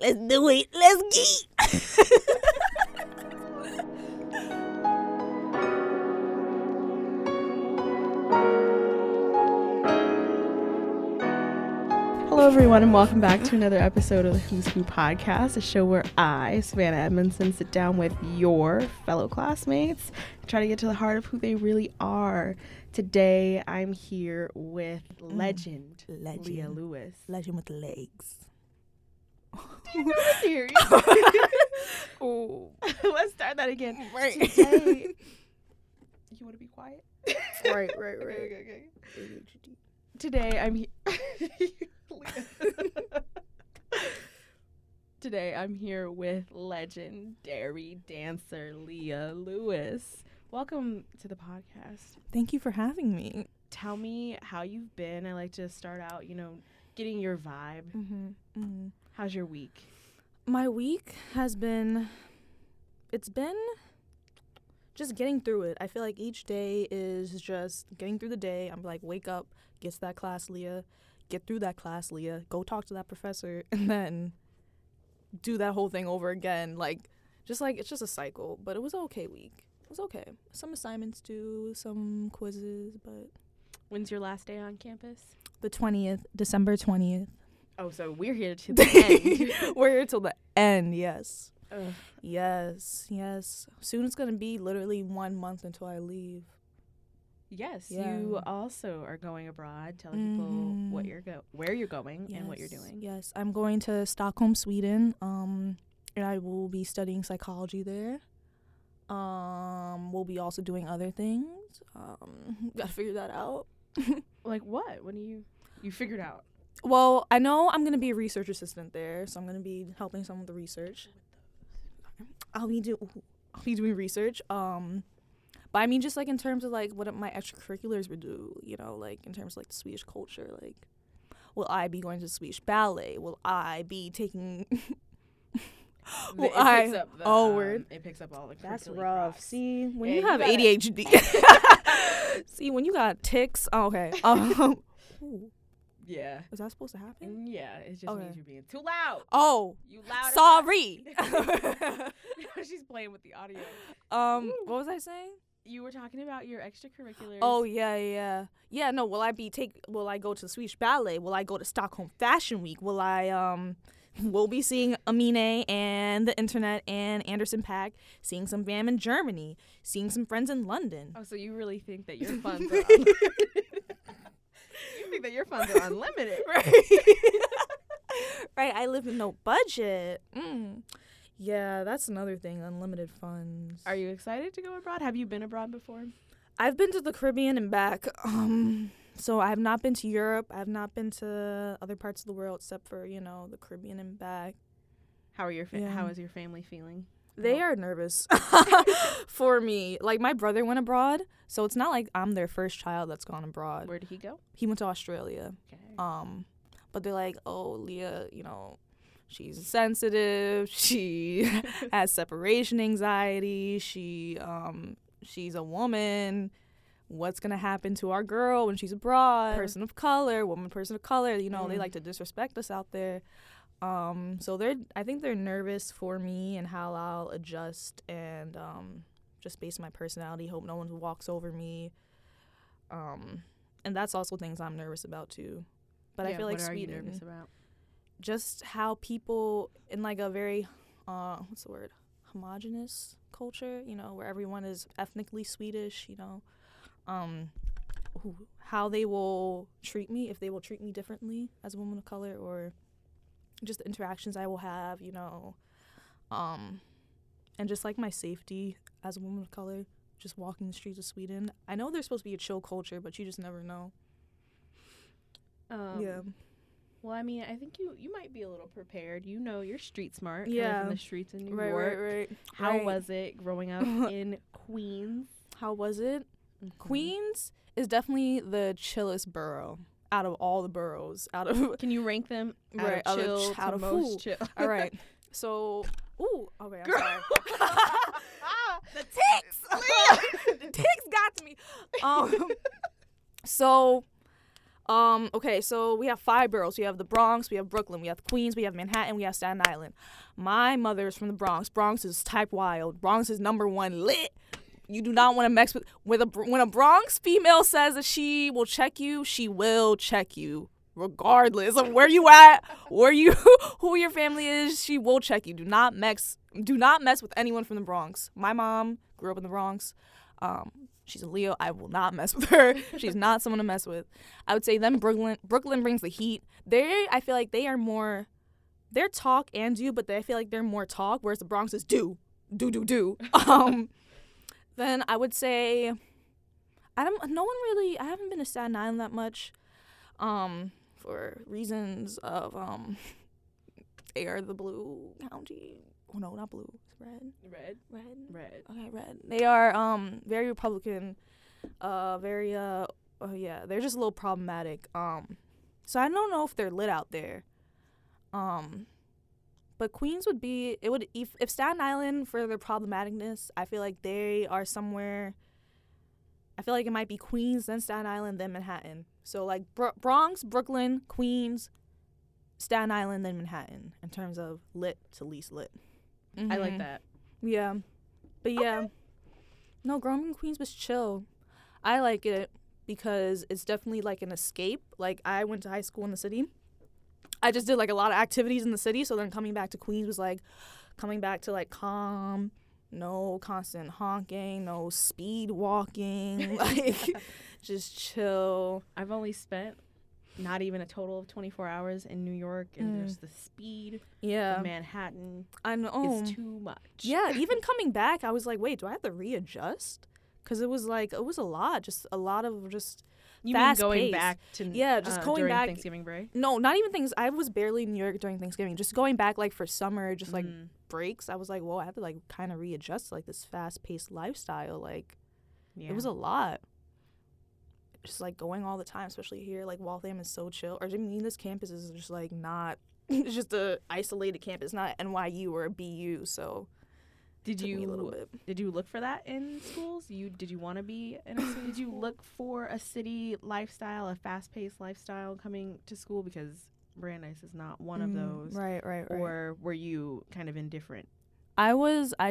Let's do it. Let's geek. Hello, everyone, and welcome back to another episode of the Who's Who podcast, a show where I, Savannah Edmondson, sit down with your fellow classmates and try to get to the heart of who they really are. Today, I'm here with legend. Lia Lewis. Legend with legs. Do you know the theory? Let's start that again. Right. Today, you want to be quiet? Right. Okay. Today, I'm here. Today I'm here with legendary dancer Lia Lewis. Welcome to the podcast. Thank you for having me. Tell me how you've been. I like to start out, getting your vibe. Mm-hmm. How's your week? My week has been, it's been just getting through it. I feel like each day is just getting through the day. I'm like, wake up, get to that class, Lia. Get through that class, Lia. Go talk to that professor, and then do that whole thing over again. It's just a cycle. But it was an okay week. It was okay. Some assignments due, some quizzes, but... When's your last day on campus? The 20th, December 20th. Oh, so we're here to the end. We're here till the end, yes. Ugh. Yes. Soon it's going to be literally 1 month until I leave. Yes, yeah. You also are going abroad. Tell people what you're where you're going and what you're doing. Yes, I'm going to Stockholm, Sweden, and I will be studying psychology there. We'll be also doing other things. Gotta figure that out. Like what? What do you figured out? Well, I know I'm gonna be a research assistant there, so I'm gonna be helping someone with the research. I'll be doing research. But I mean, just, in terms of, what my extracurriculars would do, in terms of, the Swedish culture, will I be going to the Swedish ballet? Will I be taking... It picks up all the... That's rough. Props. See, when you have ADHD... See, when you got tics... Oh, okay. Yeah. Is that supposed to happen? Yeah, it just means you're being too loud. Oh. You loud. Sorry. She's playing with the audio. What was I saying? You were talking about your extracurriculars. Oh, yeah. Yeah, no, will I go to the Swedish ballet? Will I go to Stockholm Fashion Week? Will I, we'll be seeing Aminé and the internet and Anderson Paak, seeing some fam in Germany, seeing some friends in London. Oh, so you really think that your funds are unlimited? You think that your funds are unlimited, right? Right, I live in no budget. Mm. Yeah, that's another thing, unlimited funds. Are you excited to go abroad? Have you been abroad before? I've been to the Caribbean and back. So I have not been to Europe. I have not been to other parts of the world except for, the Caribbean and back. How is your family feeling? They are nervous for me. My brother went abroad, so it's not like I'm their first child that's gone abroad. Where did he go? He went to Australia. Okay. But they're like, oh, Lia, she's sensitive, she has separation anxiety, she's a woman, what's going to happen to our girl when she's abroad? Person of color, they like to disrespect us out there. So I think they're nervous for me and how I'll adjust and just based on my personality, hope no one walks over me. And that's also things I'm nervous about too. But I feel like Sweden. What are you nervous about? Just how people in a very homogenous culture, where everyone is ethnically Swedish, how they will treat me, if they will treat me differently as a woman of color, or just the interactions I will have, and just my safety as a woman of color, just walking the streets of Sweden. I know there's supposed to be a chill culture, but you just never know. Yeah. Well, I mean, I think you might be a little prepared. You're street smart. Yeah. Coming from the streets in New York. Right. How was it growing up in Queens? How was it? Mm-hmm. Queens is definitely the chillest borough out of all the boroughs. Can you rank them? Right. Out of chill to most chill. All right. So, okay. I'm sorry. The ticks. The ticks got to me. So... Okay, so we have 5 boroughs. We have the Bronx, we have Brooklyn, we have Queens, we have Manhattan, we have Staten Island. My mother's from the Bronx. Bronx is type wild. Bronx is number one lit. You do not want to mess when a Bronx female says that she will check you, she will check you. Regardless of where you at, where you, who your family is, she will check you. Do not mess with anyone from the Bronx. My mom grew up in the Bronx. She's a Leo. I will not mess with her. She's not someone to mess with. I would say them Brooklyn brings the heat. I feel like they are more, they're talk and do, but I feel like they're more talk, whereas the Bronx is do. Then I would say, I haven't been to Staten Island that much. For reasons of, they are the blue county. Oh, no, not blue. It's red. Red. Okay, red. They are, very Republican, they're just a little problematic. So I don't know if they're lit out there. But Queens would be, if Staten Island for their problematicness, I feel like they are somewhere, I feel like it might be Queens, then Staten Island, then Manhattan. So, like, Bronx, Brooklyn, Queens, Staten Island, then Manhattan in terms of lit to least lit. Mm-hmm. I like that. Yeah. But, yeah. Okay. No, growing up in Queens was chill. I like it because it's definitely, like, an escape. Like, I went to high school in the city. I just did, like, a lot of activities in the city. So, then coming back to Queens was, like, coming back to, like, calm. No constant honking, no speed walking, like, just chill. I've only spent not even a total of 24 hours in New York, and there's the speed in Manhattan. I know. It's too much. Yeah, even coming back, I was like, wait, do I have to readjust? Because it was like, it was a lot, just a lot of just you fast mean going pace. Back to yeah, just going during back Thanksgiving break. No, not even things. I was barely in New York during Thanksgiving. Just going back like for summer, just like breaks. I was like, whoa, I have to like kind of readjust to, like this fast paced lifestyle. Like, it was a lot. Just like going all the time, especially here. Like Waltham is so chill. Or I mean, this campus is just like not. It's just a isolated campus, not NYU or a BU. So. Did you look for that in schools? Did you want to be in a city? Did you look for a city lifestyle, a fast-paced lifestyle coming to school? Because Brandeis is not one of those. Right. Or were you kind of indifferent? I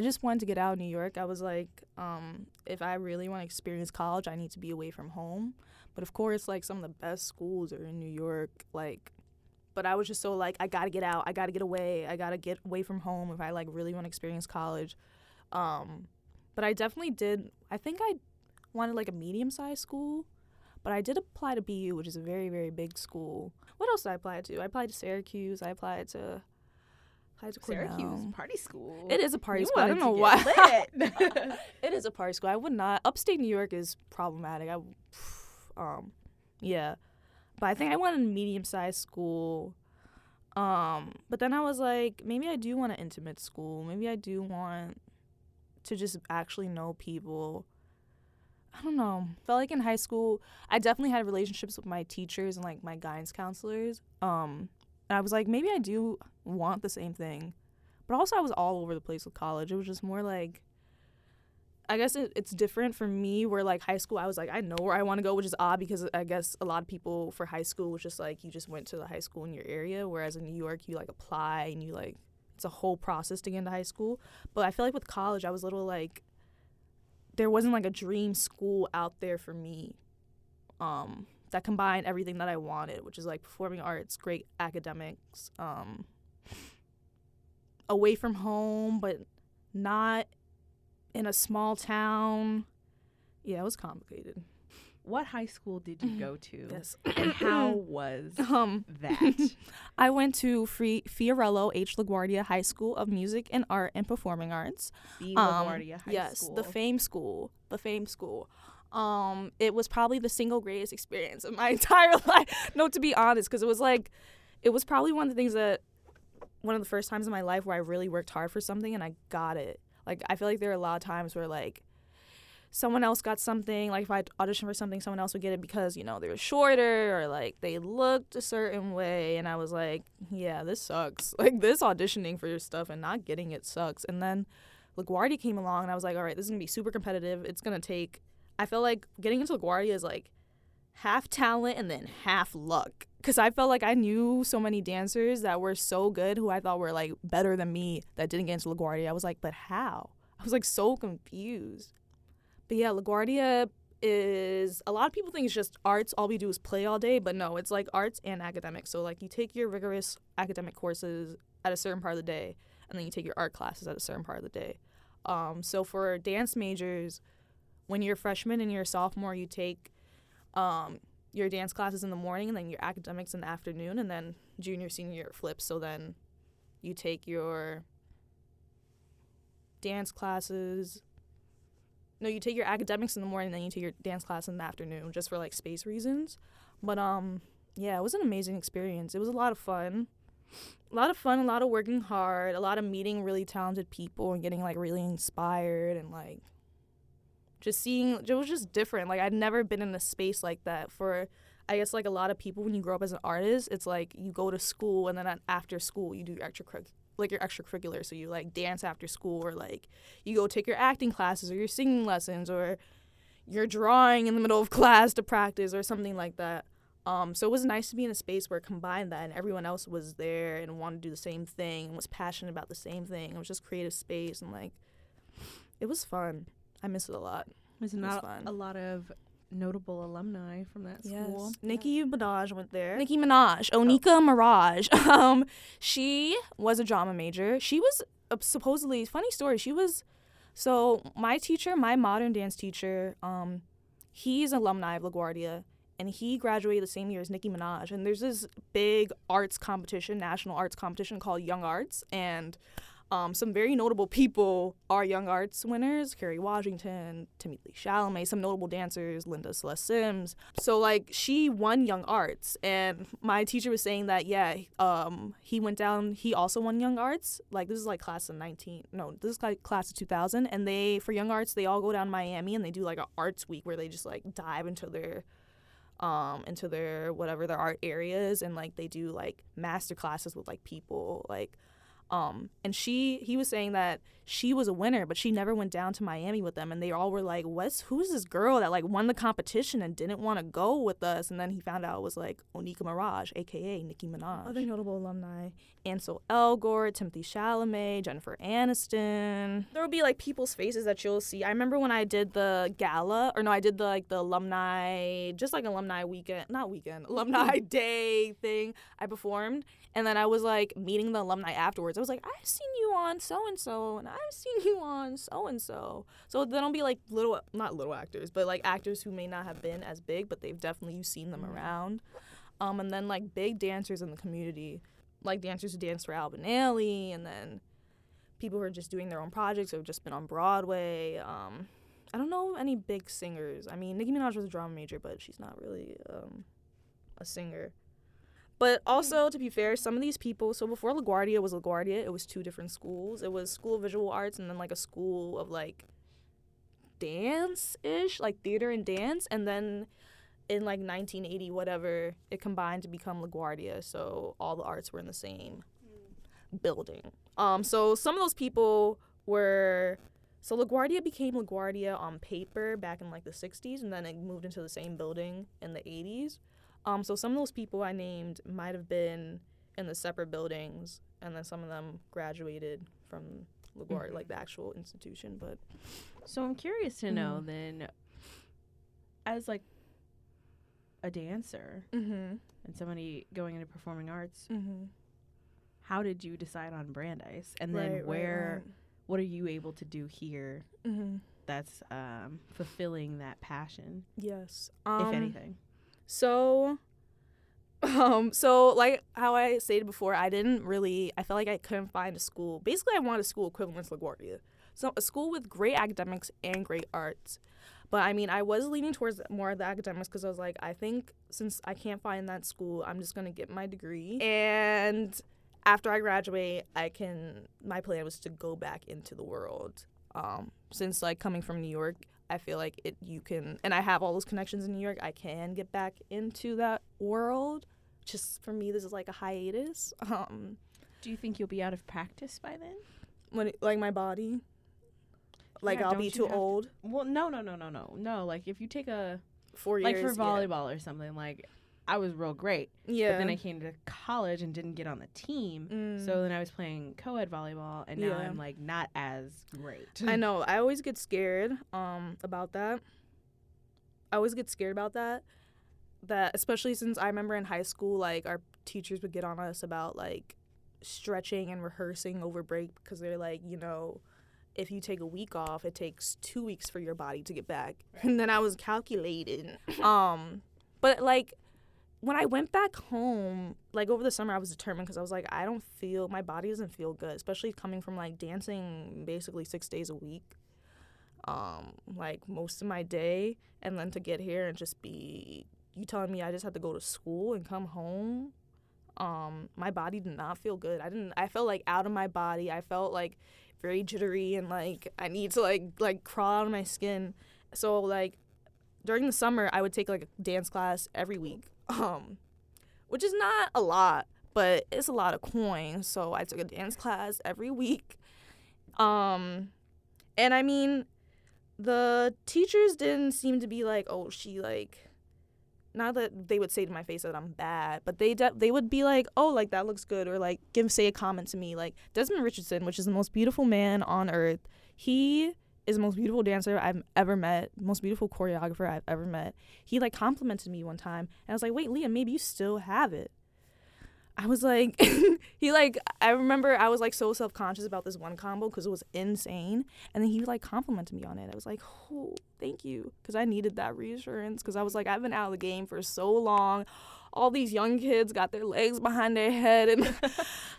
just wanted to get out of New York. I was like, if I really want to experience college, I need to be away from home. But of course, like some of the best schools are in New York, like. But I was just so, like, I got to get out. I got to get away. I got to get away from home if I, like, really want to experience college. But I definitely did. I think I wanted, like, a medium-sized school. But I did apply to BU, which is a very, very big school. What else did I apply to? I applied to Syracuse. I applied to Cornell. Syracuse, party school. It is a party school. I don't know why. It is a party school. I would not. Upstate New York is problematic. Yeah. But I think I wanted a medium-sized school. But then I was like, maybe I do want an intimate school. Maybe I do want to just actually know people. I don't know. Felt like in high school, I definitely had relationships with my teachers and, like, my guidance counselors. And I was like, maybe I do want the same thing. But also I was all over the place with college. It was just more like, I guess it's different for me where, like, high school, I was like, I know where I want to go, which is odd because I guess a lot of people for high school was just, like, you just went to the high school in your area, whereas in New York you, like, apply and you, like, it's a whole process to get into high school. But I feel like with college I was a little, like, there wasn't, like, a dream school out there for me that combined everything that I wanted, which is, like, performing arts, great academics, away from home but not in a small town. Yeah, it was complicated. What high school did you go to? Yes. And how was that? I went to Fiorello H. LaGuardia High School of Music and Art and Performing Arts. The LaGuardia High School. Yes, the fame school. It was probably the single greatest experience of my entire life. No, to be honest, because it was probably one of the first times in my life where I really worked hard for something and I got it. Like, I feel like there are a lot of times where, like, someone else got something. Like, if I auditioned for something, someone else would get it because, you know, they were shorter or, like, they looked a certain way. And I was like, yeah, this sucks. Like, this auditioning for your stuff and not getting it sucks. And then LaGuardia came along, and I was like, all right, this is going to be super competitive. I feel like getting into LaGuardia is, like, half talent and then half luck. Because I felt like I knew so many dancers that were so good who I thought were, like, better than me that didn't get into LaGuardia. I was like, but how? I was, like, so confused. But, yeah, LaGuardia is – a lot of people think it's just arts. All we do is play all day. But, no, it's, like, arts and academics. So, like, you take your rigorous academic courses at a certain part of the day, and then you take your art classes at a certain part of the day. So, for dance majors, when you're a freshman and you're a sophomore, you take your dance classes in the morning and then your academics in the afternoon, and then junior, senior year flips. So then you take your dance classes. No, you take your academics in the morning and then you take your dance class in the afternoon, just for like space reasons. But yeah, it was an amazing experience. It was a lot of fun. A lot of working hard, a lot of meeting really talented people and getting like really inspired and like just seeing, it was just different. Like, I'd never been in a space like that. For, I guess, like, a lot of people, when you grow up as an artist, it's like you go to school and then after school you do your extracurricular. So you, like, dance after school, or, like, you go take your acting classes or your singing lessons or you're drawing in the middle of class to practice or something like that. So it was nice to be in a space where it combined that and everyone else was there and wanted to do the same thing and was passionate about the same thing. It was just creative space and, like, it was fun. I miss it a lot. There's not a lot of notable alumni from that school. Yes. Nicki Minaj went there. Nicki Minaj. Onika Maraj. She was a drama major. She was supposedly, funny story, so my teacher, my modern dance teacher, he's an alumni of LaGuardia, and he graduated the same year as Nicki Minaj. And there's this big arts competition, national arts competition called Young Arts, and some very notable people are Young Arts winners, Kerry Washington, Timothy Chalamet, some notable dancers, Linda Celeste Sims. So, like, she won Young Arts, and my teacher was saying that, yeah, he went down, he also won Young Arts. Like, this is, like, this is, like, class of 2000, and they, for Young Arts, they all go down to Miami, and they do, like, an arts week where they just, like, dive into their, whatever their art areas, and, like, they do, like, master classes with, like, people, like, and he was saying that she was a winner, but she never went down to Miami with them, and they all were like, who's this girl that, like, won the competition and didn't want to go with us? And then he found out it was, like, Onika Maraj, aka Nicki Minaj. Other notable alumni: Ansel Elgort, Timothy Chalamet, Jennifer Aniston. There will be, like, people's faces that you'll see. I remember when I did the gala, the alumni, just like alumni weekend, not weekend, alumni day thing. I performed, and then I was, like, meeting the alumni afterwards. I was like, I've seen you on so-and-so, and I've seen you on so-and-so. So there don't be, like, not little actors, but, like, actors who may not have been as big, but they've definitely, you've seen them around. And then, like, big dancers in the community, like dancers who dance for Alvin Ailey, and then people who are just doing their own projects or have just been on Broadway. I don't know any big singers. I mean, Nicki Minaj was a drama major, but she's not really a singer. But also, to be fair, some of these people, so before LaGuardia was LaGuardia, it was two different schools. It was School of Visual Arts and then, like, a school of, like, dance-ish, like, theater and dance. And then in, like, 1980, whatever, it combined to become LaGuardia. So all the arts were in the same building. So some of those people were... So LaGuardia became LaGuardia on paper back in, like, the 60s, and then it moved into the same building in the 80s. So some of those people I named might have been in the separate buildings, and then some of them graduated from LaGuardia, like the actual institution. But so I'm curious to know then, as like a dancer and somebody going into performing arts, how did you decide on Brandeis? And then what are you able to do here that's fulfilling that passion? Yes, if anything. So like how I stated before, I felt like I couldn't find a school. Basically, I wanted a school equivalent to LaGuardia. So a school with great academics and great arts. But I mean, I was leaning towards more of the academics because I was like, I think since I can't find that school, I'm just going to get my degree. And after I graduate, my plan was to go back into the world. Since like coming from New York, I feel like and I have all those connections in New York, I can get back into that world. Just for me, this is like a hiatus. Do you think you'll be out of practice by then? My body? Like, yeah, I'll be too old? Well, no. Like, if you take a 4 years. Like for volleyball or something. Like I was real great. Yeah. But then I came to college and didn't get on the team. Mm. So then I was playing co-ed volleyball and now I'm like not as great. I know. I always get scared about that. That especially since I remember in high school, like our teachers would get on us about like stretching and rehearsing over break because they're like, you know, if you take a week off, it takes 2 weeks for your body to get back. Right. And then I was calculating. But like when I went back home, like over the summer, I was determined because I was like, I don't feel, my body doesn't feel good, especially coming from like dancing basically 6 days a week. Like most of my day, and then to get here and just be, you telling me I just had to go to school and come home. My body did not feel good. I felt like out of my body. I felt like very jittery and like I need to like crawl out of my skin. So like during the summer I would take like a dance class every week, which is not a lot, but it's a lot of coin. So I took a dance class every week. And I mean, the teachers didn't seem to be like, oh, she like, not that they would say to my face that I'm bad, but they would be like, oh, like that looks good, or like say a comment to me. Like Desmond Richardson, which is the most beautiful man on earth, he is the most beautiful dancer I've ever met, most beautiful choreographer I've ever met. He like complimented me one time, and I was like, wait, Lia, maybe you still have it. I was like, he like, I remember I was like so self-conscious about this one combo because it was insane. And then he like complimented me on it. I was like, oh, thank you. Because I needed that reassurance because I was like, I've been out of the game for so long. All these young kids got their legs behind their head and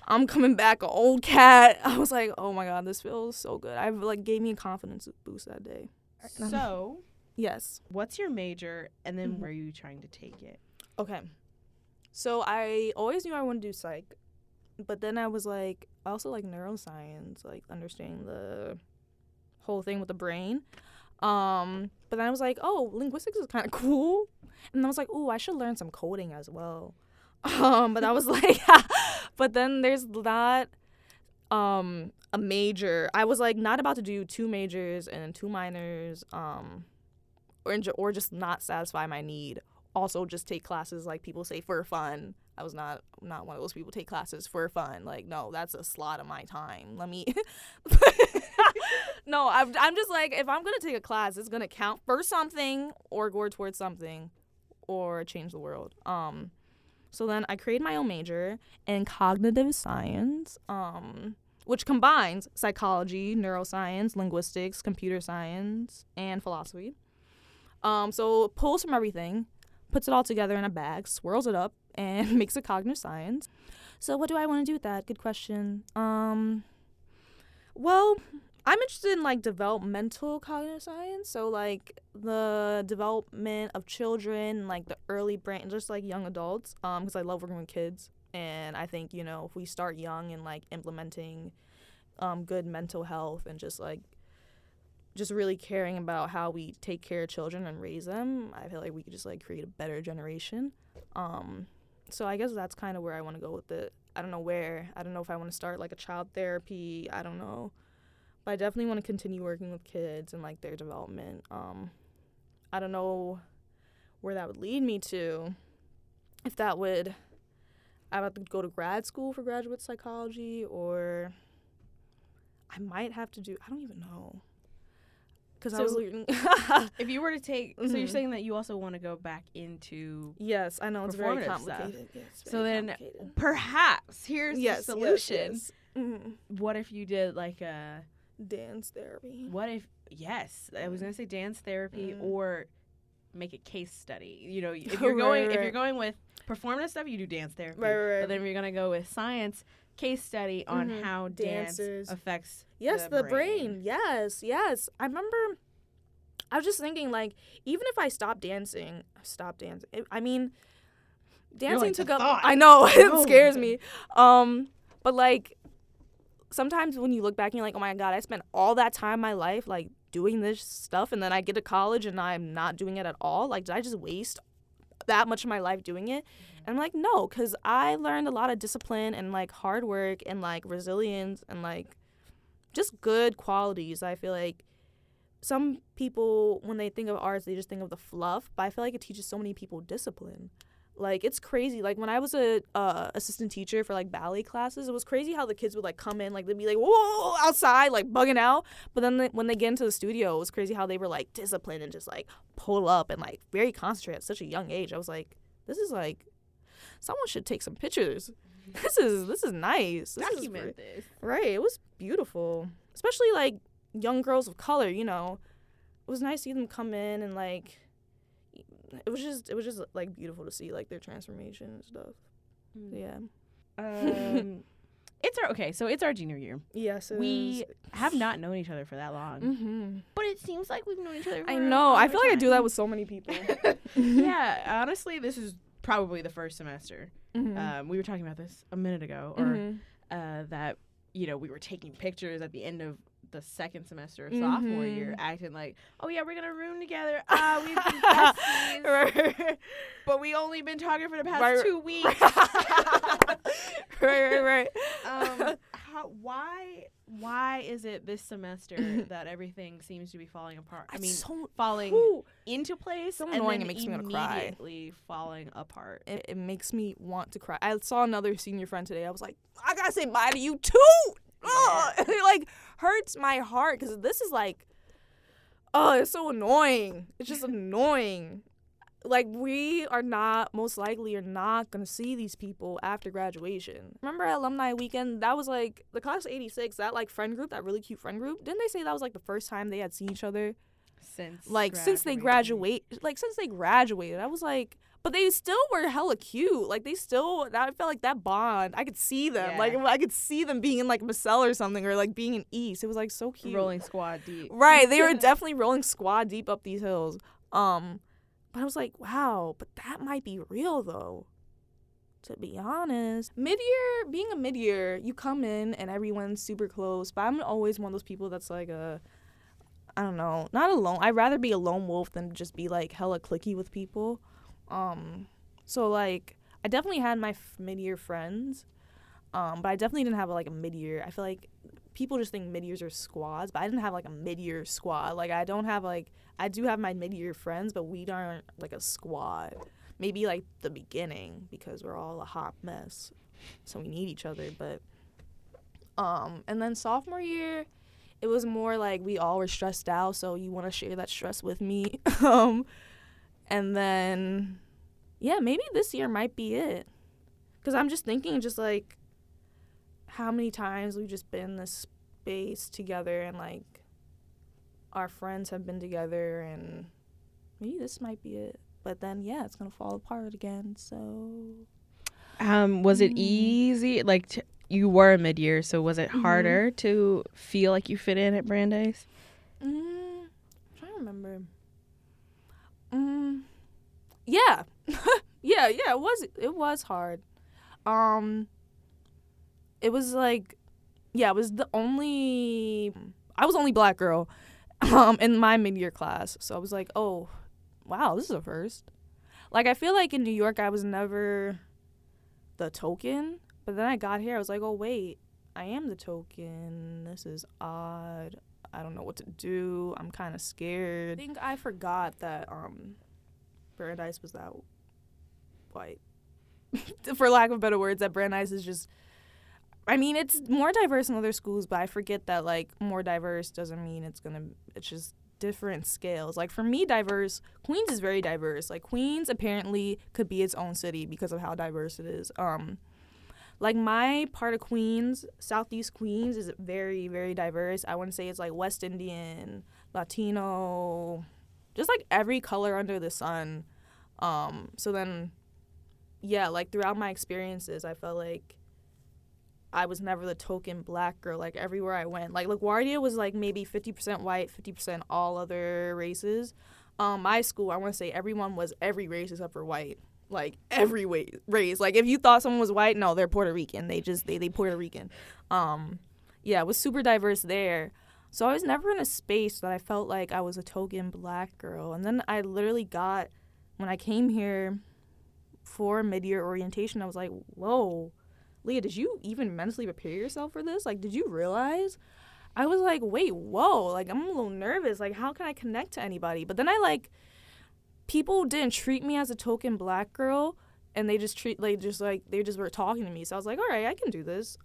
I'm coming back an old cat. I was like, oh my God, this feels so good. I like gave me a confidence boost that day. So, yes. What's your major and then where are you trying to take it? Okay. So I always knew I wanted to do psych, but then I was like, I also like neuroscience, like understanding the whole thing with the brain. But then I was like, oh, linguistics is kind of cool. And I was like, oh, I should learn some coding as well. But I was like, but then there's not a major. I was like not about to do two majors and two minors or just not satisfy my need. Also just take classes like people say for fun. I was not one of those people take classes for fun. Like, no, that's a slot of my time. Let me no, I'm just like, if I'm gonna take a class, it's gonna count for something or go towards something or change the world. So then I created my own major in cognitive science, which combines psychology, neuroscience, linguistics, computer science, and philosophy. So it pulls from everything, puts it all together in a bag, swirls it up, and makes a cognitive science. So what do I want to do with that? Good question. Well, I'm interested in, like, developmental cognitive science. So, like, the development of children, like, the early brain, just, like, young adults, because I love working with kids. And I think, you know, if we start young and, like, implementing good mental health and just, like, just really caring about how we take care of children and raise them, I feel like we could just like create a better generation. So I guess that's kind of where I want to go with it. I don't know where. I don't know if I want to start like a child therapy. I don't know. But I definitely want to continue working with kids and like their development. I don't know where that would lead me to. If that would, I would have to go to grad school for graduate psychology, or I might have to do, I don't even know. Because so I was looking. If you were to take, so you're saying that you also want to go back into. Yes, I know it's very complicated. Yes, it's very complicated. Then perhaps here's the solution. Yes. What if you did like a dance therapy? What if I was gonna say dance therapy or make a case study. You know, if you're going if you're going with performative stuff, you do dance therapy. Right. But then if you're gonna go with science, case study on how dance affects the brain. Yes. I remember I was just thinking, like, even if I stopped dancing. I mean, dancing like took up. I know, it scares me. But, like, sometimes when you look back and you're like, oh, my God, I spent all that time in my life, like, doing this stuff. And then I get to college and I'm not doing it at all. Like, did I just waste that much of my life doing it? And I'm like, no, because I learned a lot of discipline and, like, hard work and, like, resilience and, like, just good qualities I feel like some people, when they think of arts, they just think of the fluff, but I feel like it teaches so many people discipline. Like, it's crazy. Like, when I was a assistant teacher for, like, ballet classes, it was crazy how the kids would, like, come in. Like, they'd be, like, whoa, outside, like, bugging out. But then when they get into the studio, it was crazy how they were, like, disciplined and just, like, pull up and, like, very concentrated at such a young age. I was like, this is, like, someone should take some pictures. This is nice. Document this. Right. It was beautiful. Especially, like, young girls of color, you know. It was nice to see them come in and, like... It was just like beautiful to see like their transformation and stuff. Yeah. It's our junior year. Yes, we have not known each other for that long. Mm-hmm. But it seems like we've known each other for I know. I feel like I do that with so many people. Yeah, honestly, this is probably the first semester. Mm-hmm. We were talking about this a minute ago, or that you know we were taking pictures at the end of the second semester of sophomore year, acting like, oh yeah, we're gonna room together. We've been besties, but we only been talking for the past 2 weeks. right. Why is it this semester that everything seems to be falling apart? I mean, falling into place, so annoying. It makes me want to cry. Immediately falling apart. It makes me want to cry. I saw another senior friend today. I was like, I gotta say bye to you too. Oh, it like hurts my heart because this is like, oh, it's so annoying. It's just annoying. Like, we are not, most likely are not going to see these people after graduation. Remember at Alumni Weekend, that was like the class of 86, that like friend group, that really cute friend group, didn't they say that was like the first time they had seen each other since they graduated? I was like, but they still were hella cute. Like, they still, I felt like that bond, I could see them. Yeah. Like, I could see them being in, like, Marcel or something, or, like, being in East. It was, like, so cute. Rolling squad deep. Right. They were definitely rolling squad deep up these hills. But I was like, wow, but that might be real, though, to be honest. Mid-year, being a mid-year, you come in and everyone's super close. But I'm always one of those people that's, like, not alone. I'd rather be a lone wolf than just be, like, hella cliquey with people. So, like, I definitely had my mid-year friends, but I definitely didn't have, like, a mid-year. I feel like people just think mid-years are squads, but I didn't have, like, a mid-year squad. Like, I don't have, like, I do have my mid-year friends, but we aren't, like, a squad. Maybe, like, the beginning, because we're all a hot mess, so we need each other, but, and then sophomore year, it was more, like, we all were stressed out, so you want to share that stress with me, and then, yeah, maybe this year might be it. Because I'm just thinking just, like, how many times we've just been in this space together and, like, our friends have been together, and maybe this might be it. But then, yeah, it's going to fall apart again, so. Was it easy? Like, you were mid-year, so was it harder to feel like you fit in at Brandeis? I'm trying to remember. Yeah. yeah, it was hard. It was like, yeah, I was the only black girl in my mid-year class. So I was like, oh, wow, this is a first. Like, I feel like in New York, I was never the token, but then I got here, I was like, oh, wait, I am the token. This is odd. I don't know what to do. I'm kind of scared. I think I forgot that Brandeis was that white. For lack of better words, that Brandeis is just... I mean, it's more diverse than other schools, but I forget that, like, more diverse doesn't mean it's going to... It's just different scales. Like, for me, diverse... Queens is very diverse. Like, Queens apparently could be its own city because of how diverse it is. Like, my part of Queens, Southeast Queens, is very, very diverse. I wouldn't say it's, like, West Indian, Latino, just, like, every color under the sun. So then, yeah, like, throughout my experiences, I felt like I was never the token black girl, like, everywhere I went. Like, LaGuardia was, like, maybe 50% white, 50% all other races. My school, I want to say everyone was every race except for white. Like, every race. Like, if you thought someone was white, no, they're Puerto Rican. They Puerto Rican. Yeah, it was super diverse there. So I was never in a space that I felt like I was a token black girl. And then I literally got, when I came here for mid-year orientation, I was like, whoa, Lia, did you even mentally prepare yourself for this? Like, did you realize I was like, wait, whoa, like I'm a little nervous. Like, how can I connect to anybody? But then I like, people didn't treat me as a token black girl, and they just treat like they just were talking to me. So I was like, all right, I can do this.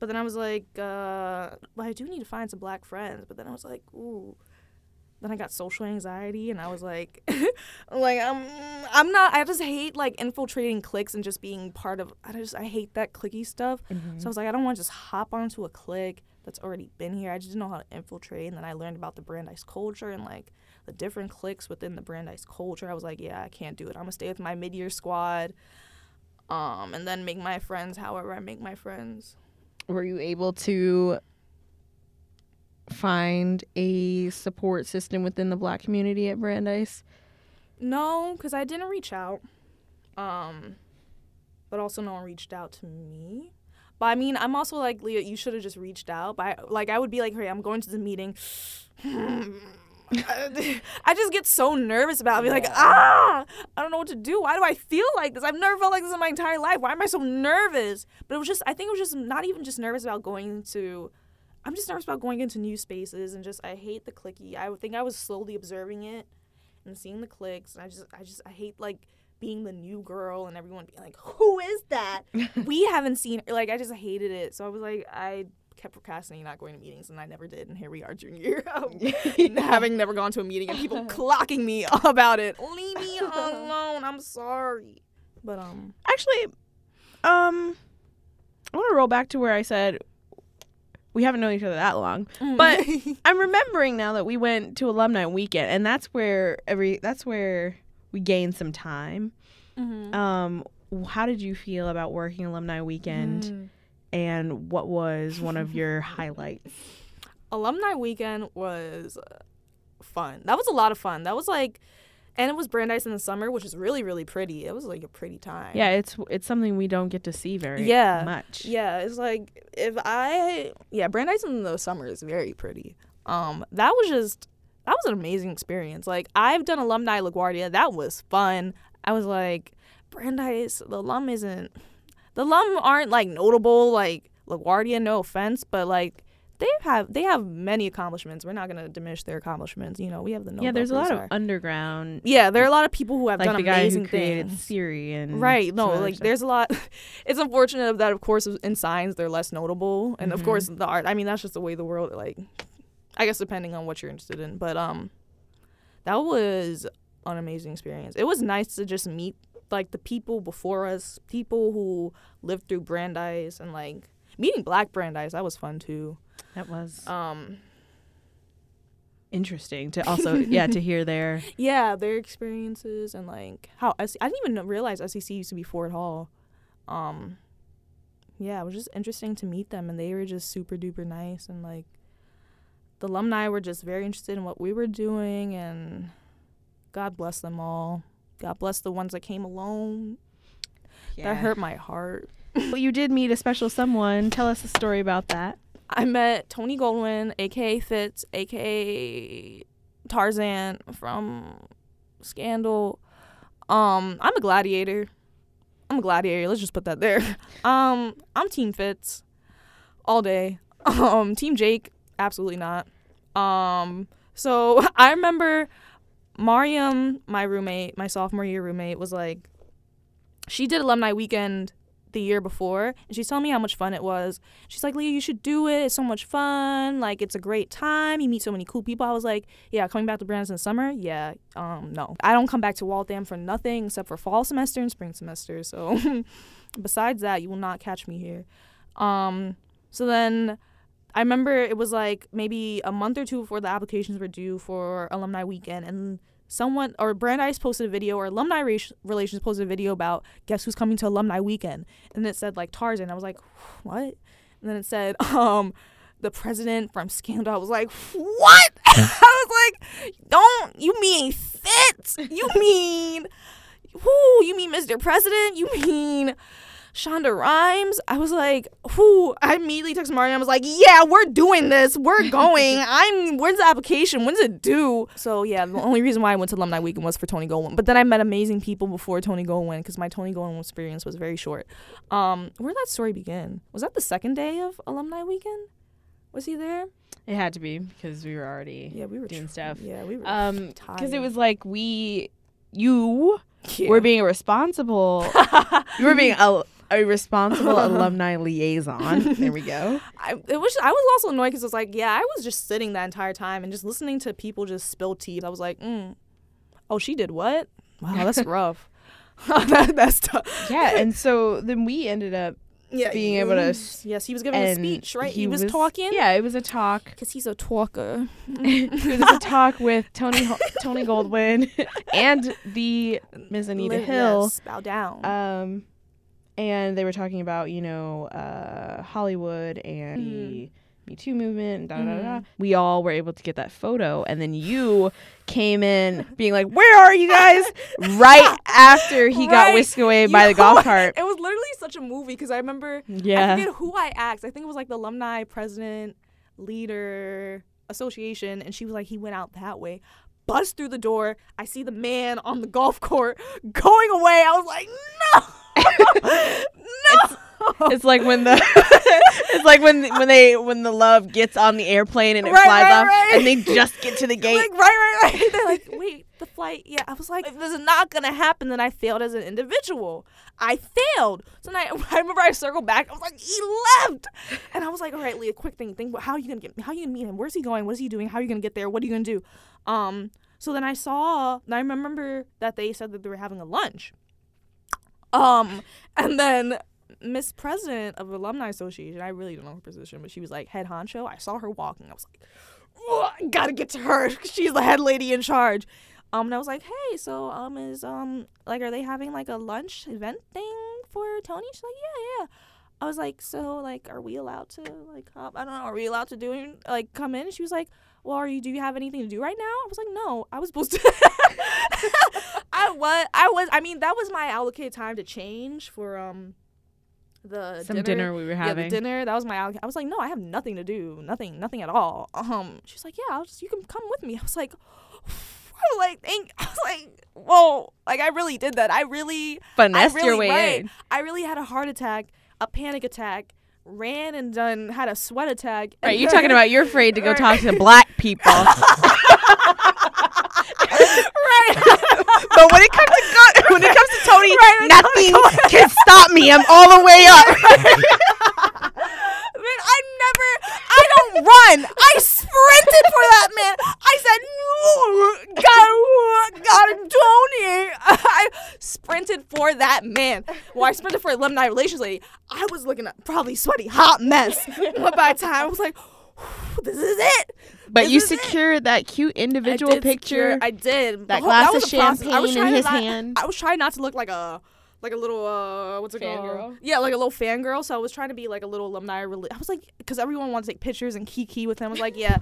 But then I was like, well, I do need to find some black friends. But then I was like, ooh. Then I got social anxiety, and I was like, I'm not. I just hate like infiltrating cliques and just being part of. I hate that cliquey stuff. Mm-hmm. So I was like, I don't want to just hop onto a clique that's already been here. I just didn't know how to infiltrate. And then I learned about the Brandeis culture and like the different cliques within the Brandeis culture. I was like, yeah, I can't do it. I'm gonna stay with my mid-year squad, and then make my friends however I make my friends. Were you able to find a support system within the black community at Brandeis? No, because I didn't reach out. But also no one reached out to me. But I mean, I'm also like, Lia, you should have just reached out. But I would be like, hey, I'm going to the meeting. I just get so nervous about it. I'll be like, I don't know what to do. Why do I feel like this? I've never felt like this in my entire life. Why am I so nervous? But it was just, I think it was just not even just nervous about going to, I'm just nervous about going into new spaces and just, I hate the cliquey. I think I was slowly observing it and seeing the cliques. And I hate like being the new girl and everyone being like, who is that? We haven't seen, like, I just hated it. So I was like, I kept procrastinating not going to meetings, and I never did, and here we are junior year having never gone to a meeting and people clocking me about it. Leave me alone, I'm sorry. But actually I want to roll back to where I said we haven't known each other that long, but I'm remembering now that we went to alumni weekend, and that's where we gained some time. Mm-hmm. How did you feel about working alumni weekend? And what was one of your highlights? Alumni weekend was fun. That was a lot of fun. That was like, and it was Brandeis in the summer, which is really, really pretty. It was like a pretty time. Yeah, it's something we don't get to see very much. Yeah, it's like Brandeis in the summer is very pretty. That was an amazing experience. Like, I've done alumni LaGuardia. That was fun. I was like, Brandeis, the alum aren't like notable like LaGuardia, no offense, but like they have many accomplishments. We're not gonna diminish their accomplishments. You know, we have the Nobel. Yeah, there's a lot of underground. Yeah, there are a lot of people who have done amazing things. Like the guy who created Siri and right. No, like stuff. There's a lot. It's unfortunate that, of course, in science they're less notable, and of course the art. I mean, that's just the way the world. Like, I guess depending on what you're interested in, but that was an amazing experience. It was nice to just meet like the people before us, people who lived through Brandeis, and like meeting Black Brandeis, that was fun too. That was interesting to also to hear their experiences, and like how I didn't even realize SEC used to be Ford Hall. It was just interesting to meet them, and they were just super duper nice, and like the alumni were just very interested in what we were doing, and God bless them all. God bless the ones that came alone. Yeah. That hurt my heart. Well, you did meet a special someone. Tell us a story about that. I met Tony Goldwyn, a.k.a. Fitz, a.k.a. Tarzan from Scandal. I'm a gladiator. Let's just put that there. I'm Team Fitz all day. Team Jake, absolutely not. So I remember Mariam, my roommate, my sophomore year roommate, was like, she did alumni weekend the year before, and she's telling me how much fun it was. She's like, Lia, you should do it. It's so much fun. Like, it's a great time. You meet so many cool people. I was like, yeah, coming back to Brandeis in the summer? Yeah, no. I don't come back to Waltham for nothing except for fall semester and spring semester. So besides that, you will not catch me here. So then I remember it was like maybe a month or two before the applications were due for alumni weekend, and someone or Brandeis posted a video, or alumni relations posted a video about guess who's coming to alumni weekend, and it said like Tarzan. I was like, what? And then it said the president from Scandal. I was like, what? I was like, don't you mean Fitz? You mean who? You mean Mr. President? You mean Shonda Rhimes? I was like, who? I immediately texted Mario. I was like, yeah, we're doing this. We're going. When's the application? When's it due? So, yeah, the only reason why I went to Alumni Weekend was for Tony Goldwyn. But then I met amazing people before Tony Goldwyn, because my Tony Goldwyn experience was very short. Where did that story begin? Was that the second day of Alumni Weekend? Was he there? It had to be because we were already doing stuff. Yeah, we were tired. Because it was like you were being irresponsible. You were being a responsible alumni liaison. There we go. I was also annoyed because it was like, yeah, I was just sitting that entire time and just listening to people just spill tea. I was like, oh, she did what? Wow, that's rough. That's tough. Yeah, and so then we ended up being able to... Yes, he was giving a speech, right? He was talking? Yeah, it was a talk. Because he's a talker. It was a talk with Tony Goldwyn and the Ms. Anita Hill. Yes, bow down. And they were talking about, Hollywood and the Me Too movement and da-da-da. We all were able to get that photo, and then you came in being like, where are you guys? Right after he got whisked away by the golf cart. It was literally such a movie, because I remember, I forget who I asked. I think it was like the alumni president, leader, association, and she was like, he went out that way. Bust through the door. I see the man on the golf court going away. I was like, no! It's like when the when the love gets on the airplane and it flies off and they just get to the gate. Like, right. They're like, wait, the flight. Yeah, I was like, if this is not gonna happen, then I failed as an individual. I failed. So then I remember I circled back. I was like, he left, and I was like, all right, Leah, quick thing. Think, how are you gonna meet him? Where's he going? What's he doing? How are you gonna get there? What are you gonna do? So then I remember that they said that they were having a lunch. And then Miss President of Alumni Association, I really don't know her position, but she was like head honcho. I saw her walking. I was like, oh, I gotta get to her. She's the head lady in charge. And I was like, hey, so are they having like a lunch event thing for Tony? She's like, yeah. I was like, so like, are we allowed to like hop? I don't know. Are we allowed to do like come in? And she was like, well, do you have anything to do right now? I was like, no, I was supposed to. That was my allocated time to change for the dinner we were having. Yeah, the dinner, that was my allocated. I was like, no, I have nothing to do, nothing at all. She's like, yeah, you can come with me. I was like, whoa, like I really did that. I really finessed your way in. I really had a heart attack, a panic attack. Ran and done, had a sweat attack. Right, you're talking about you're afraid to go talk to black people. Right. But when it comes to Tony, nothing can stop me. I'm all the way up. Man, I don't run. I sprinted for that man. I said, no, gotta Tony. I sprinted for that man. Well, I sprinted for alumni relations lady. I was looking at probably sweaty, hot mess. By the time I was like, this is it. But this you secured it. That cute individual picture. I did. That glass of champagne in his hand. I was trying not to look like a... like a little, what's it called? Fangirl? Yeah, like a little fangirl. So I was trying to be like a little alumni. I was like, because everyone wants to take pictures and kiki with him. I was like, yeah,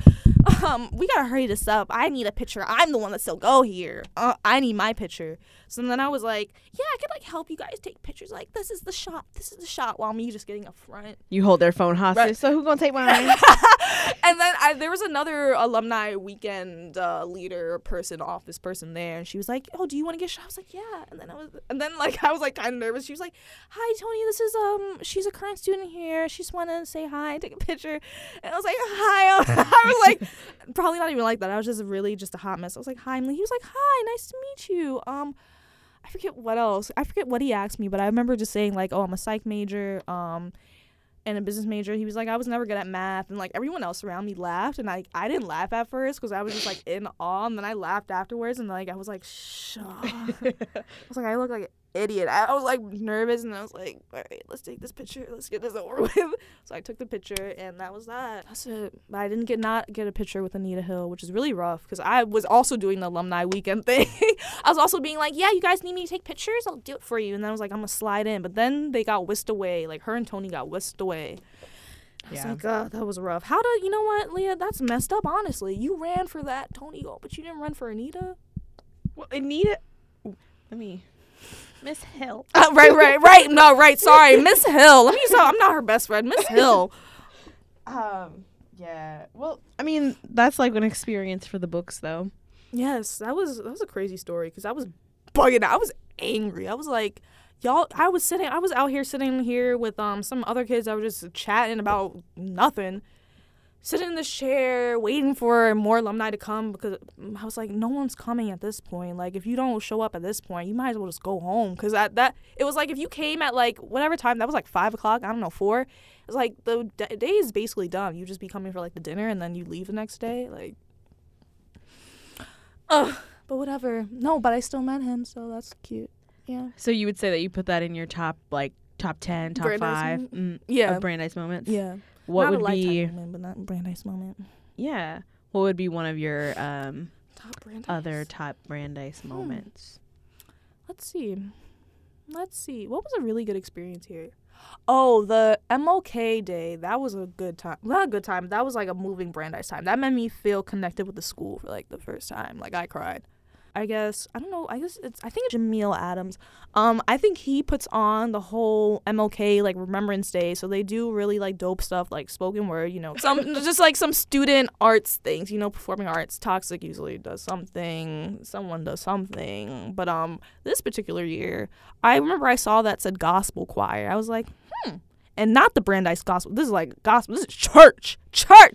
we got to hurry this up. I need a picture. I'm the one that still go here. I need my picture. So then I was like, yeah, I could like help you guys take pictures. Like, this is the shot. While me just getting up front. You hold their phone hostage. Right. So who's going to take mine? And then there was another alumni weekend leader person, office person there. And she was like, oh, do you want to get shot? I was like, yeah. And then I was like kind of nervous. She was like, hi, Tony, this is she's a current student here. She just wanted to say hi, take a picture. And I was like, hi. I was like, probably not even like that. I was just really just a hot mess. I was like, hi. And he was like, hi, nice to meet you. I forget what else. I forget what he asked me, but I remember just saying like, oh, I'm a psych major and a business major. He was like, I was never good at math. And like everyone else around me laughed. And I didn't laugh at first because I was just like in awe. And then I laughed afterwards. And like I was like, shh. I was like, I look like idiot. I was like nervous, and I was like, all right, let's take this picture, let's get this over with. So I took the picture, and that was that. That's it. But I didn't get a picture with Anita Hill, which is really rough because I was also doing the alumni weekend thing. I was also being like, yeah, you guys need me to take pictures, I'll do it for you. And then I was like, I'm gonna slide in. But then they got whisked away, like her and Tony got whisked away. I was like, oh, that was rough. You know what, Leah, that's messed up, honestly. You ran for that Tony goal, but you didn't run for Anita. Well, Anita, let me Miss Hill. Right. No, right. Sorry. Miss Hill. Let me just I'm not her best friend. Miss Hill. Yeah. Well, I mean, that's like an experience for the books, though. Yes. That was a crazy story because I was bugging out. I was angry. I was like, y'all, I was out here sitting here with some other kids that were just chatting about nothing. sitting in this chair waiting for more alumni to come, because I was like, no one's coming at this point. Like, if you don't show up at this point, you might as well just go home. Because it was like, if you came at like whatever time, that was like 5 o'clock, I don't know, 4. It was like the day is basically done. You just be coming for like the dinner and then you leave the next day. Like, but whatever. No, but I still met him, so that's cute. Yeah. So you would say that you put that in your top 10, top Brandeis 5 of Brandeis moments? Yeah. What would be a lifetime moment, but not a Brandeis moment. Yeah. What would be one of your top Brandeis moments? Let's see. What was a really good experience here? Oh, the MLK Day. That was a good time. Not a good time. That was like a moving Brandeis time. That made me feel connected with the school for like the first time. Like, I cried. I think it's Jamil Adams. I think he puts on the whole MLK like Remembrance Day, so they do really like dope stuff like spoken word, you know, some just like some student arts things, you know, performing arts. Toxic usually does something, someone does something, but this particular year, I remember I saw that said gospel choir. I was like, and not the Brandeis gospel. This is like gospel. This is church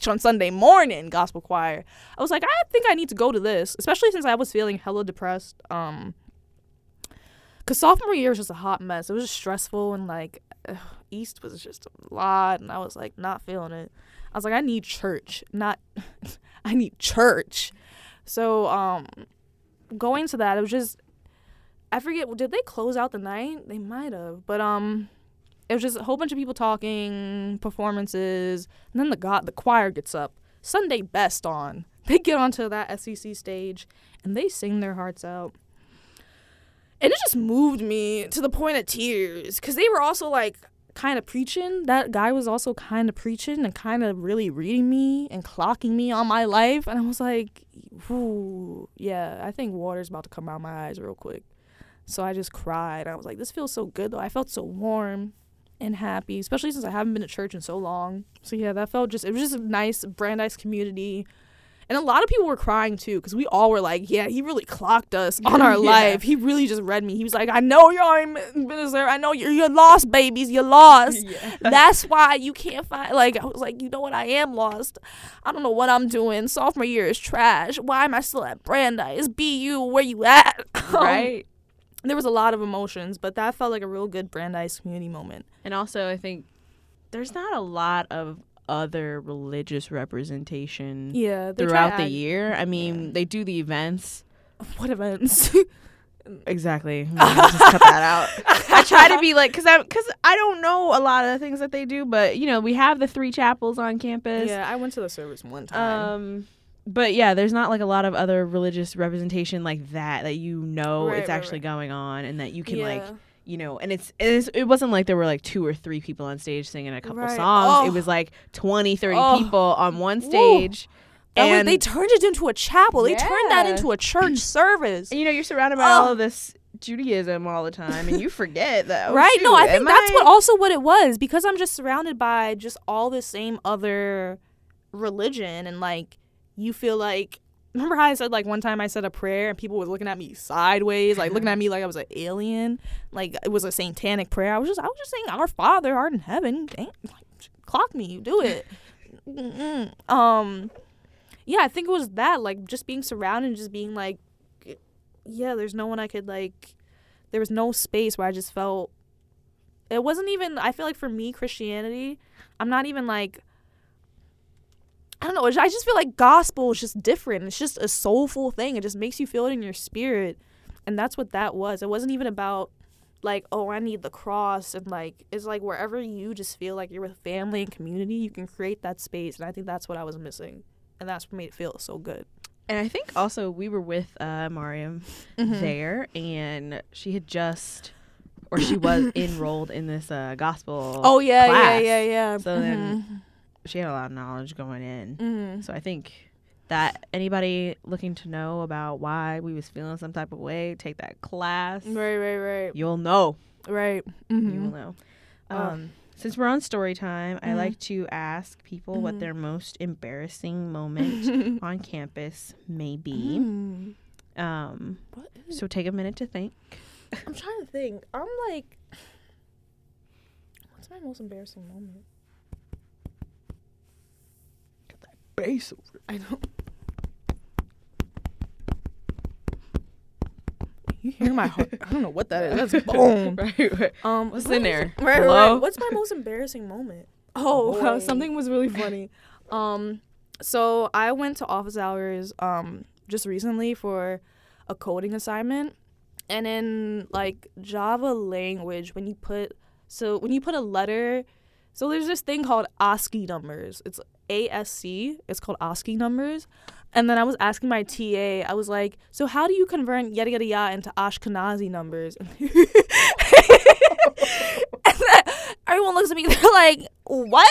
on Sunday morning gospel choir. I was like, I think I need to go to this, especially since I was feeling hella depressed. Because sophomore year was just a hot mess. It was just stressful, and like East was just a lot, and I was like not feeling it. I was like, I need church, not I need church. So going to that, it was just, I forget, did they close out the night? They might have, but it was just a whole bunch of people talking, performances, and then the choir gets up. Sunday best on. They get onto that SEC stage, and they sing their hearts out. And it just moved me to the point of tears, because they were also, like, kind of preaching. That guy was also kind of preaching and kind of really reading me and clocking me on my life. And I was like, ooh, yeah, I think water's about to come out of my eyes real quick. So I just cried. I was like, this feels so good, though. I felt so warm and happy, especially since I haven't been to church in so long. So yeah, that felt just, it was just a nice Brandeis community. And a lot of people were crying too, because we all were like, yeah, he really clocked us on our life. He really just read me. He was like, I know you're on minister, I know you're lost, babies, you're lost. Yeah. That's why you can't find, like, I was like, you know what, I am lost. I don't know what I'm doing. Sophomore year is trash. Why am I still at Brandeis? BU, where you at? Right. There was a lot of emotions, but that felt like a real good Brandeis community moment. And also, I think there's not a lot of other religious representation throughout the year. I mean, They do the events. What events? Exactly. Just cut that out. I try to be like, because I don't know a lot of the things that they do, but, you know, we have the 3 chapels on campus. Yeah, I went to the service one time. But yeah, there's not like a lot of other religious representation like that you know it's actually going on, and that you can like, you know, and it wasn't like there were like 2 or 3 people on stage singing a couple songs. It was like 20, 30 people on one stage. Woo. And they turned it into a chapel. They turned that into a church service. And, you know, you're surrounded by all of this Judaism all the time, and you forget that. Right? Shoot, no, I think that's what it was, because I'm just surrounded by just all the same other religion, and like, you feel like, remember how I said, like, one time I said a prayer and people were looking at me sideways, like looking at me like I was an alien, like it was a satanic prayer. I was just saying, Our Father art in heaven. Dang, like, clock me, you do it. I think it was that, like, just being surrounded and just being like, yeah, there's no one I could, like, there was no space where I just felt, it wasn't even, I feel like for me, Christianity, I'm not even like, I don't know, I just feel like gospel is just different. It's just a soulful thing. It just makes you feel it in your spirit. And that's what that was. It wasn't even about, like, oh, I need the cross. And, like, it's like wherever you just feel like you're with family and community, you can create that space. And I think that's what I was missing. And that's what made it feel so good. And I think also we were with Mariam there, and she had just... or she was enrolled in this gospel class. Yeah. So then... she had a lot of knowledge going in. So I think that anybody looking to know about why we was feeling some type of way, take that class. Right. You'll know. Right. Mm-hmm. You will know. Since we're on story time, I like to ask people what their most embarrassing moment on campus may be. So take a minute to think. I'm trying to think. I'm like, what's my most embarrassing moment? face over it. I know. You hear my heart? I don't know what that is. That's boom. Right. What's in there? Right. What's my most embarrassing moment? Oh, something was really funny. So I went to office hours just recently for a coding assignment, and in like Java language, when you put a letter, so there's this thing called ASCII numbers. It's ASC. It's called ASCII numbers. And then I was asking my TA, I was like, so how do you convert yada yada yada into Ashkenazi numbers? And everyone looks at me, they're like, what?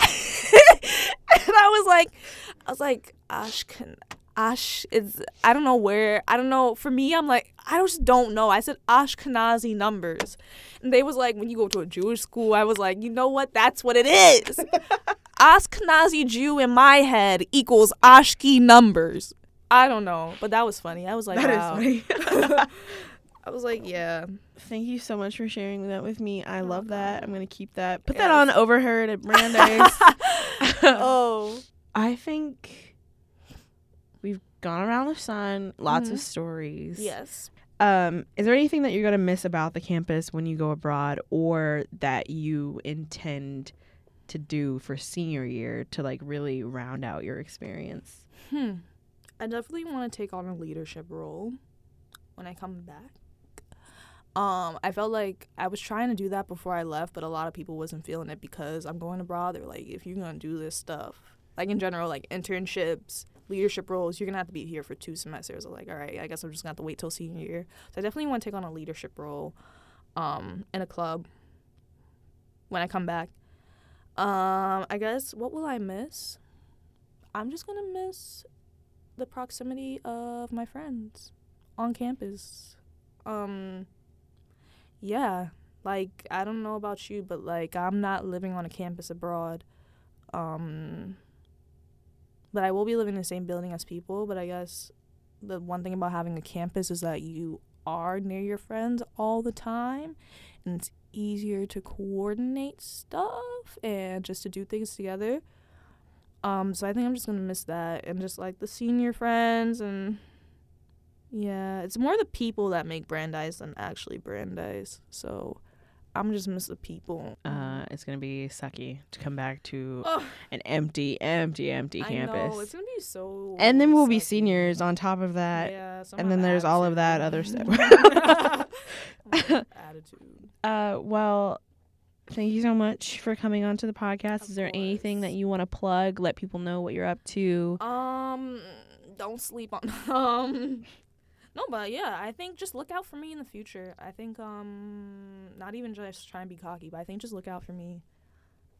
And I was like, I don't know. I said Ashkenazi numbers. And they was like, when you go to a Jewish school, I was like, you know what? That's what it is. Ashkenazi Jew in my head equals ASCII numbers. I don't know. But that was funny. I was like, wow. That is funny. I was like, yeah. Thank you so much for sharing that with me. I love that. I'm going to keep that. Put that on Overheard at Brandeis. Oh. I think we've gone around the sun. Lots of stories. Yes. Is there anything that you're going to miss about the campus when you go abroad, or that you intend to do for senior year to like really round out your experience? I definitely want to take on a leadership role when I come back. I felt like I was trying to do that before I left, but a lot of people wasn't feeling it because I'm going abroad. They're like, if you're gonna do this stuff, like in general, like internships, leadership roles, you're gonna have to be here for 2 semesters. I'm like, all right, I guess I'm just gonna have to wait till senior year. So I definitely want to take on a leadership role in a club when I come back. I guess, what will I miss? I'm just going to miss the proximity of my friends on campus. Yeah, like, I don't know about you, but, like, I'm not living on a campus abroad. But I will be living in the same building as people, but I guess the one thing about having a campus is that you are near your friends all the time, and it's easier to coordinate stuff and just to do things together. So I think I'm just gonna miss that, and just like the senior friends. And yeah, it's more the people that make Brandeis than actually Brandeis, so I'm just miss the people. It's gonna be sucky to come back to an empty campus. I know, it's gonna be so. And then we'll be seniors on top of that. Yeah, and then there's attitude. All of that other stuff. Attitude. Well, thank you so much for coming on to the podcast. Of Is there course. Anything that you want to plug? Let people know what you're up to. Don't sleep on. No, but yeah, I think just look out for me in the future. I think not even just trying to be cocky, but I think just look out for me.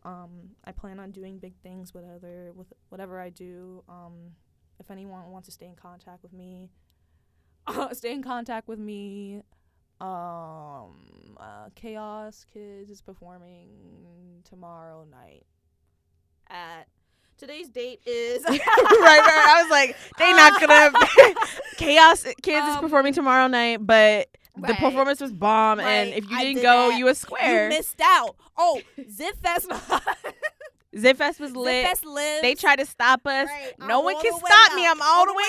I plan on doing big things with whatever I do. If anyone wants to stay in contact with me. Chaos Kids is performing tomorrow night at. Today's date is... right. I was like, they not going to... Chaos Kids is performing tomorrow night, but the performance was bomb, and if you didn't go, you was square. You missed out. Oh, Zipfest was lit. Zipfest lives. They tried to stop us. Right. No one can stop me. I'm all the way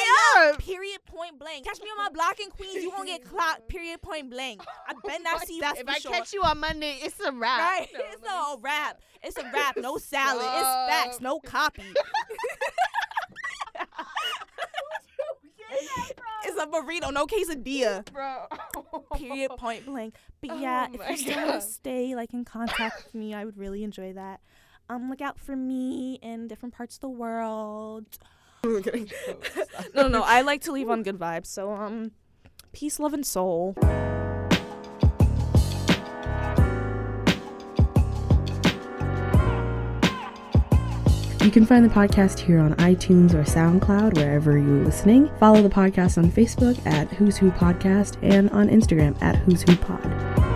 up. Period, point blank. Catch me on my block in Queens. You won't get clocked. Period, point blank. I bet not see you. If I catch you on Monday, it's a wrap. Right? No, it's a wrap. It's a wrap. No salad. It's facts. No copy. It's a burrito, no quesadilla. Bro. Period, point blank. But yeah, if you want to stay like in contact with me, I would really enjoy that. Look out for me in different parts of the world. I'm kidding. No. I like to leave on good vibes. So, peace, love, and soul. You can find the podcast here on iTunes or SoundCloud, wherever you're listening. Follow the podcast on Facebook at Who's Who Podcast, and on Instagram at Who's Who Pod.